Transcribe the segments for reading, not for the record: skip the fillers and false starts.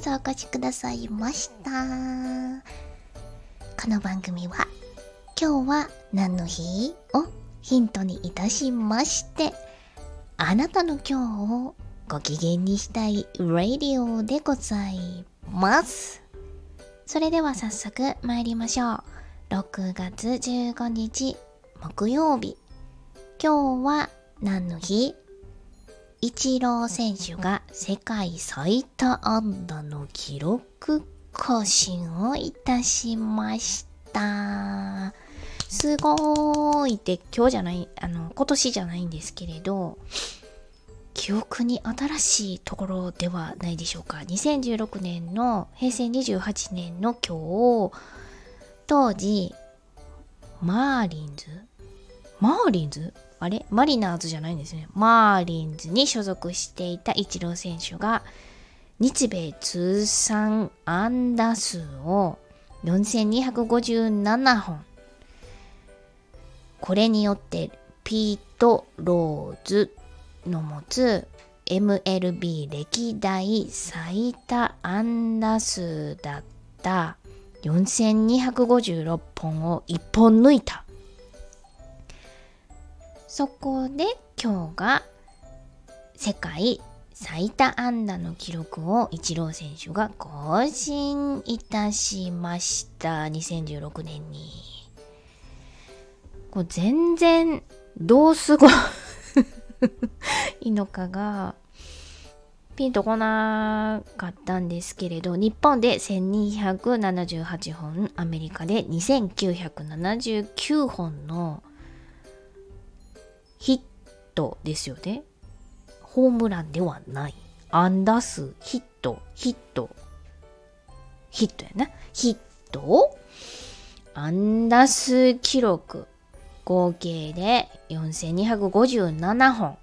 ぞお越しくださいました。この番組は今日は何の日をヒントにいたしまして、あなたの今日をご機嫌にしたいラディオでございます。それでは早速参りましょう。6月15日木曜日、今日は何の日？イチロー選手が世界最多安打の記録更新をいたしました。すごーいって今日じゃない、今年じゃないんですけれど、記憶に新しいところではないでしょうか。2016年の平成28年の今日、当時マーリンズに所属していたイチロー選手が日米通算安打数を4257本、これによってピート・ローズの持つ MLB 歴代最多安打数だった4256本を1本抜いた。そこで今日が世界最多安打の記録をイチロー選手が更新いたしました。2016年に。こう全然どうすごいのかがピンとこなかったんですけれど、日本で1278本、アメリカで2979本のヒットですよね。ホームランではない。安打数、ヒット、安打数記録、合計で4257本。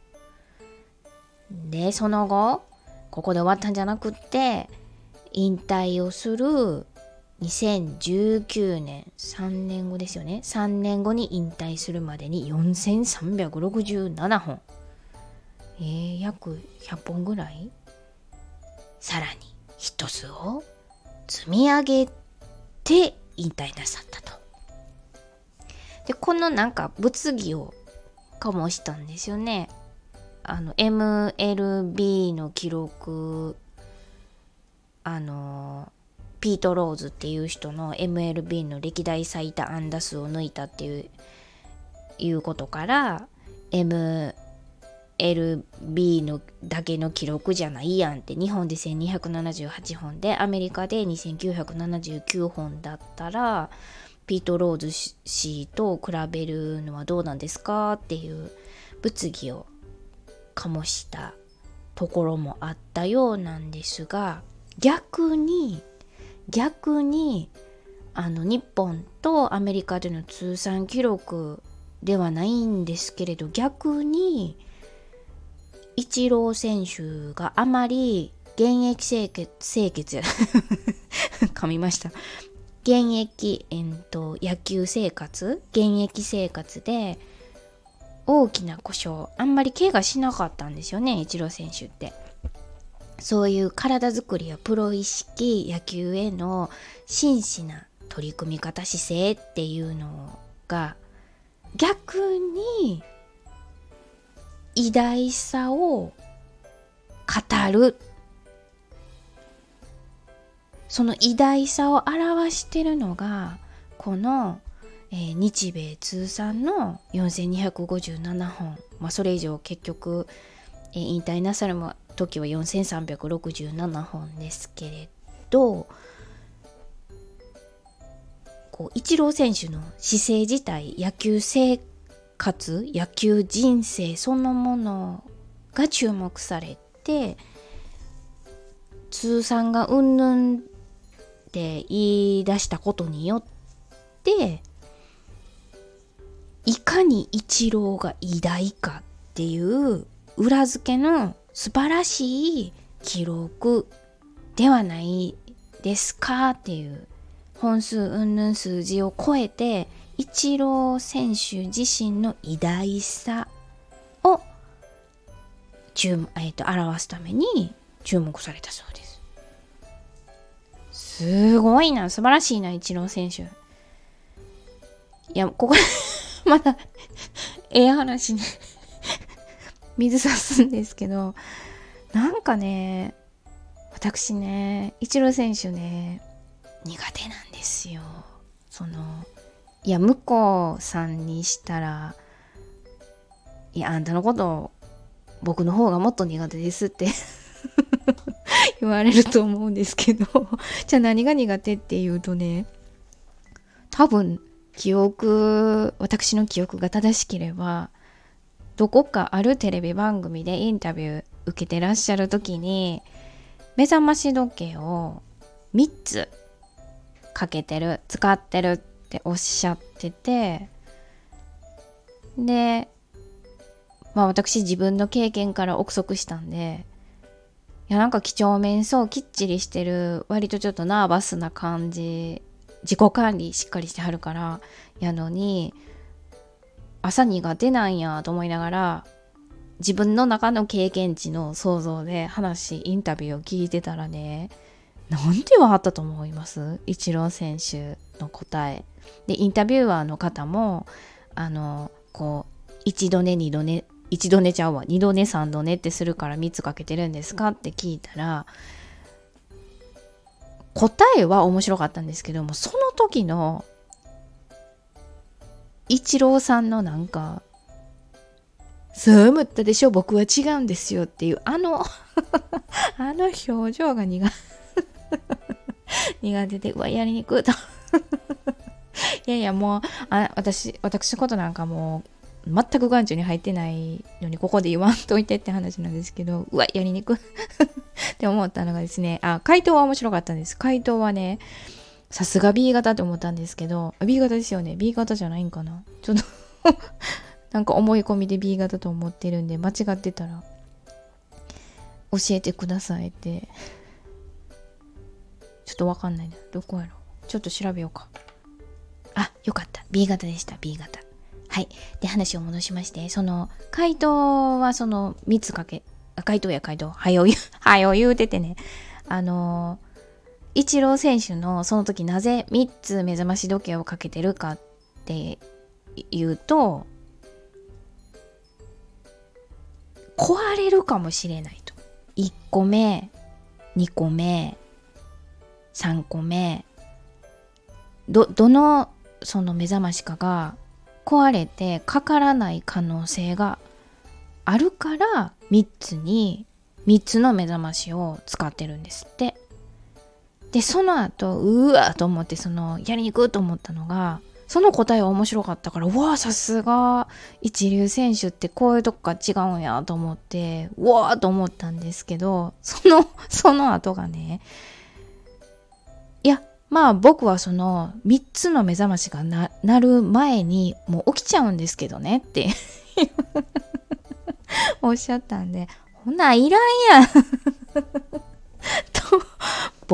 で、その後、ここで終わったんじゃなくって、引退をする2019年、3年後ですよね。3年後に引退するまでに4367本。約100本ぐらいさらにヒット数を積み上げて引退なさったと。で、このなんか物議を醸したんですよね。MLB の記録、ピート・ローズっていう人の MLB の歴代最多安打数を抜いたっていうことから、 MLB のだけの記録じゃないやんって、日本で1278本でアメリカで2979本だったらピート・ローズ氏と比べるのはどうなんですかっていう物議を醸したところもあったようなんですが、逆に日本とアメリカでの通算記録ではないんですけれど、逆にイチロー選手があまり現役現役生活で大きな故障、あんまり怪我しなかったんですよね、イチロー選手って。そういう体づくりやプロ意識、野球への真摯な取り組み方、姿勢っていうのが逆に偉大さを語る、その偉大さを表してるのがこの、日米通算の4257本、それ以上結局、引退なさるも時は4367本ですけれど、こうイチロー選手の姿勢自体、野球人生そのものが注目されて、通算がうんぬんって言い出したことによって、いかにイチローが偉大かっていう裏付けの素晴らしい記録ではないですかっていう、本数云々数字を超えてイチロー選手自身の偉大さを表すために注目されたそうです。すごいな、素晴らしいな、イチロー選手。いや、ここまだええ話に水さすんですけど、なんかね、私ね、イチロー選手ね、苦手なんですよ。いや、向こうさんにしたら、いや、あんたのこと僕の方がもっと苦手ですって言われると思うんですけどじゃあ何が苦手っていうとね、多分私の記憶が正しければ、どこかあるテレビ番組でインタビュー受けてらっしゃる時に、目覚まし時計を3つかけてる、使ってるっておっしゃってて、で、まあ私自分の経験から憶測したんで、いや、なんか几帳面そう、きっちりしてる、割とちょっとナーバスな感じ、自己管理しっかりしてはるからやのに朝苦手なんやと思いながら、自分の中の経験値の想像でインタビューを聞いてたらね、なんて分かったと思います？イチロー選手の答えで、インタビュアーの方も2度寝3度寝ってするから3つかけてるんですかって聞いたら、答えは面白かったんですけども、その時のイチローさんのなんか、そう思ったでしょ、僕は違うんですよっていうあの表情が苦手で、うわ、やりにくいといやいや、もう私のことなんかもう全く眼中に入ってないのにここで言わんといてって話なんですけど、うわ、やりにくって思ったのがですね、回答は面白かったんです。回答はね、さすが B 型って思ったんですけど、 B 型ですよね、 B 型じゃないんかな、ちょっとなんか思い込みで B 型と思ってるんで、間違ってたら教えてくださいって。ちょっとわかんないな、どこやろ、ちょっと調べようか。あ、よかった、 B 型でした、 B 型。はい、で、話を戻しまして、その回答は3つかけ回答はよ言うててね、イチロー選手のその時なぜ3つ目覚まし時計をかけてるかっていうと、壊れるかもしれないと。1個目、2個目、3個目、どのその目覚ましかが壊れてかからない可能性があるから、3つの目覚ましを使ってるんですって。で、その後、うわーと思って、やりにくいと思ったのが、その答えは面白かったから、うわー、さすが一流選手ってこういうとこが違うんやと思って、うわーと思ったんですけど、その後がね、いや、まあ僕はその3つの目覚ましが なる前にもう起きちゃうんですけどねっておっしゃったんで、ほないらんやと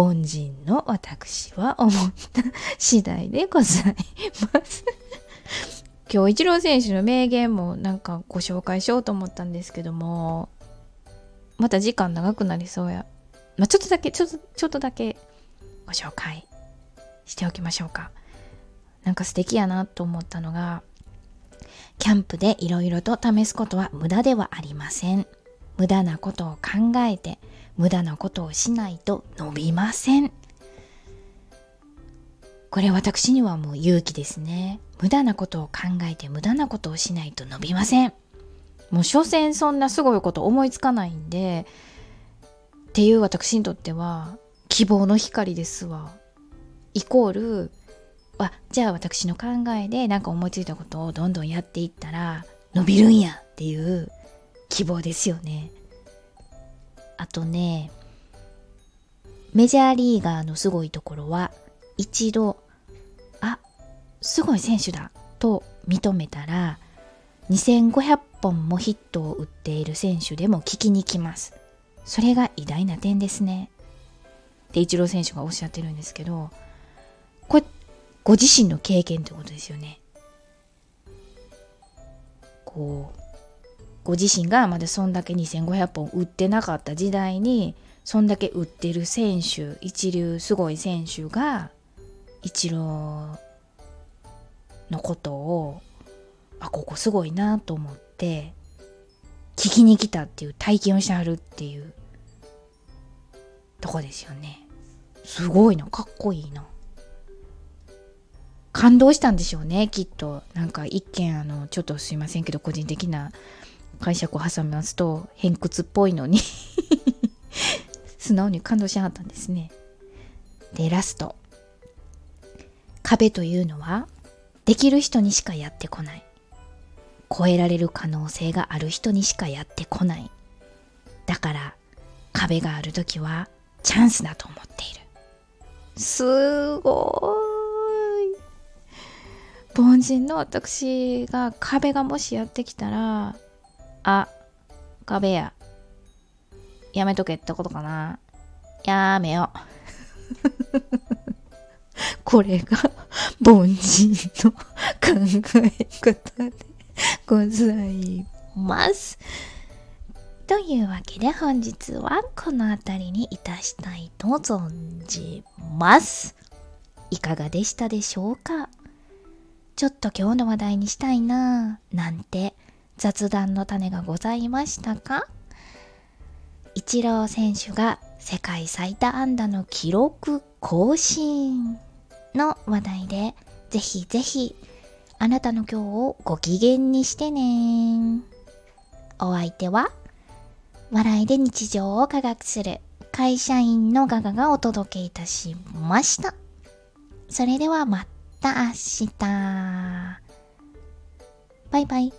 凡人の私は思った次第でございます今日イチロー選手の名言もなんかご紹介しようと思ったんですけども、また時間長くなりそうや、まあ、ちょっとだけご紹介しておきましょうか。なんか素敵やなと思ったのが、キャンプでいろいろと試すことは無駄ではありません。無駄なことを考えて無駄なことをしないと伸びません。これ私にはもう勇気ですね。無駄なことを考えて無駄なことをしないと伸びません。もう所詮そんなすごいこと思いつかないんでっていう私にとっては希望の光ですわ。=じゃあ私の考えでなんか思いついたことをどんどんやっていったら伸びるんやっていう希望ですよね。あとね、メジャーリーガーのすごいところは、一度すごい選手だと認めたら2500本もヒットを打っている選手でも聞きに来ます。それが偉大な点ですねってイチロー選手がおっしゃってるんですけど、これご自身の経験ってことですよね。こうご自身がまだそんだけ2500本打ってなかった時代に、そんだけ打ってる選手、一流すごい選手がイチローのことを、あ、ここすごいなと思って聞きに来たっていう体験をしてはるっていうとこですよね。すごいな、かっこいいな。感動したんでしょうね、きっと。なんか一見ちょっとすいませんけど個人的な解釈を挟みますと偏屈っぽいのに素直に感動しなかったんですね。で、ラスト。壁というのはできる人にしかやってこない、超えられる可能性がある人にしかやってこない、だから壁があるときはチャンスだと思っている。すごい。凡人の私が壁がもしやってきたら、あ、壁や、やめとけってことかな。やめよこれが凡人の考え方でございます。というわけで本日はこのあたりにいたしたいと存じます。いかがでしたでしょうか？ちょっと今日の話題にしたいなぁなんて雑談の種がございましたか？イチロー選手が世界最多安打の記録更新の話題で、ぜひぜひあなたの今日をご機嫌にしてね。お相手は笑いで日常を科学する会社員のガガがお届けいたしました。それではまた明日。バイバイ。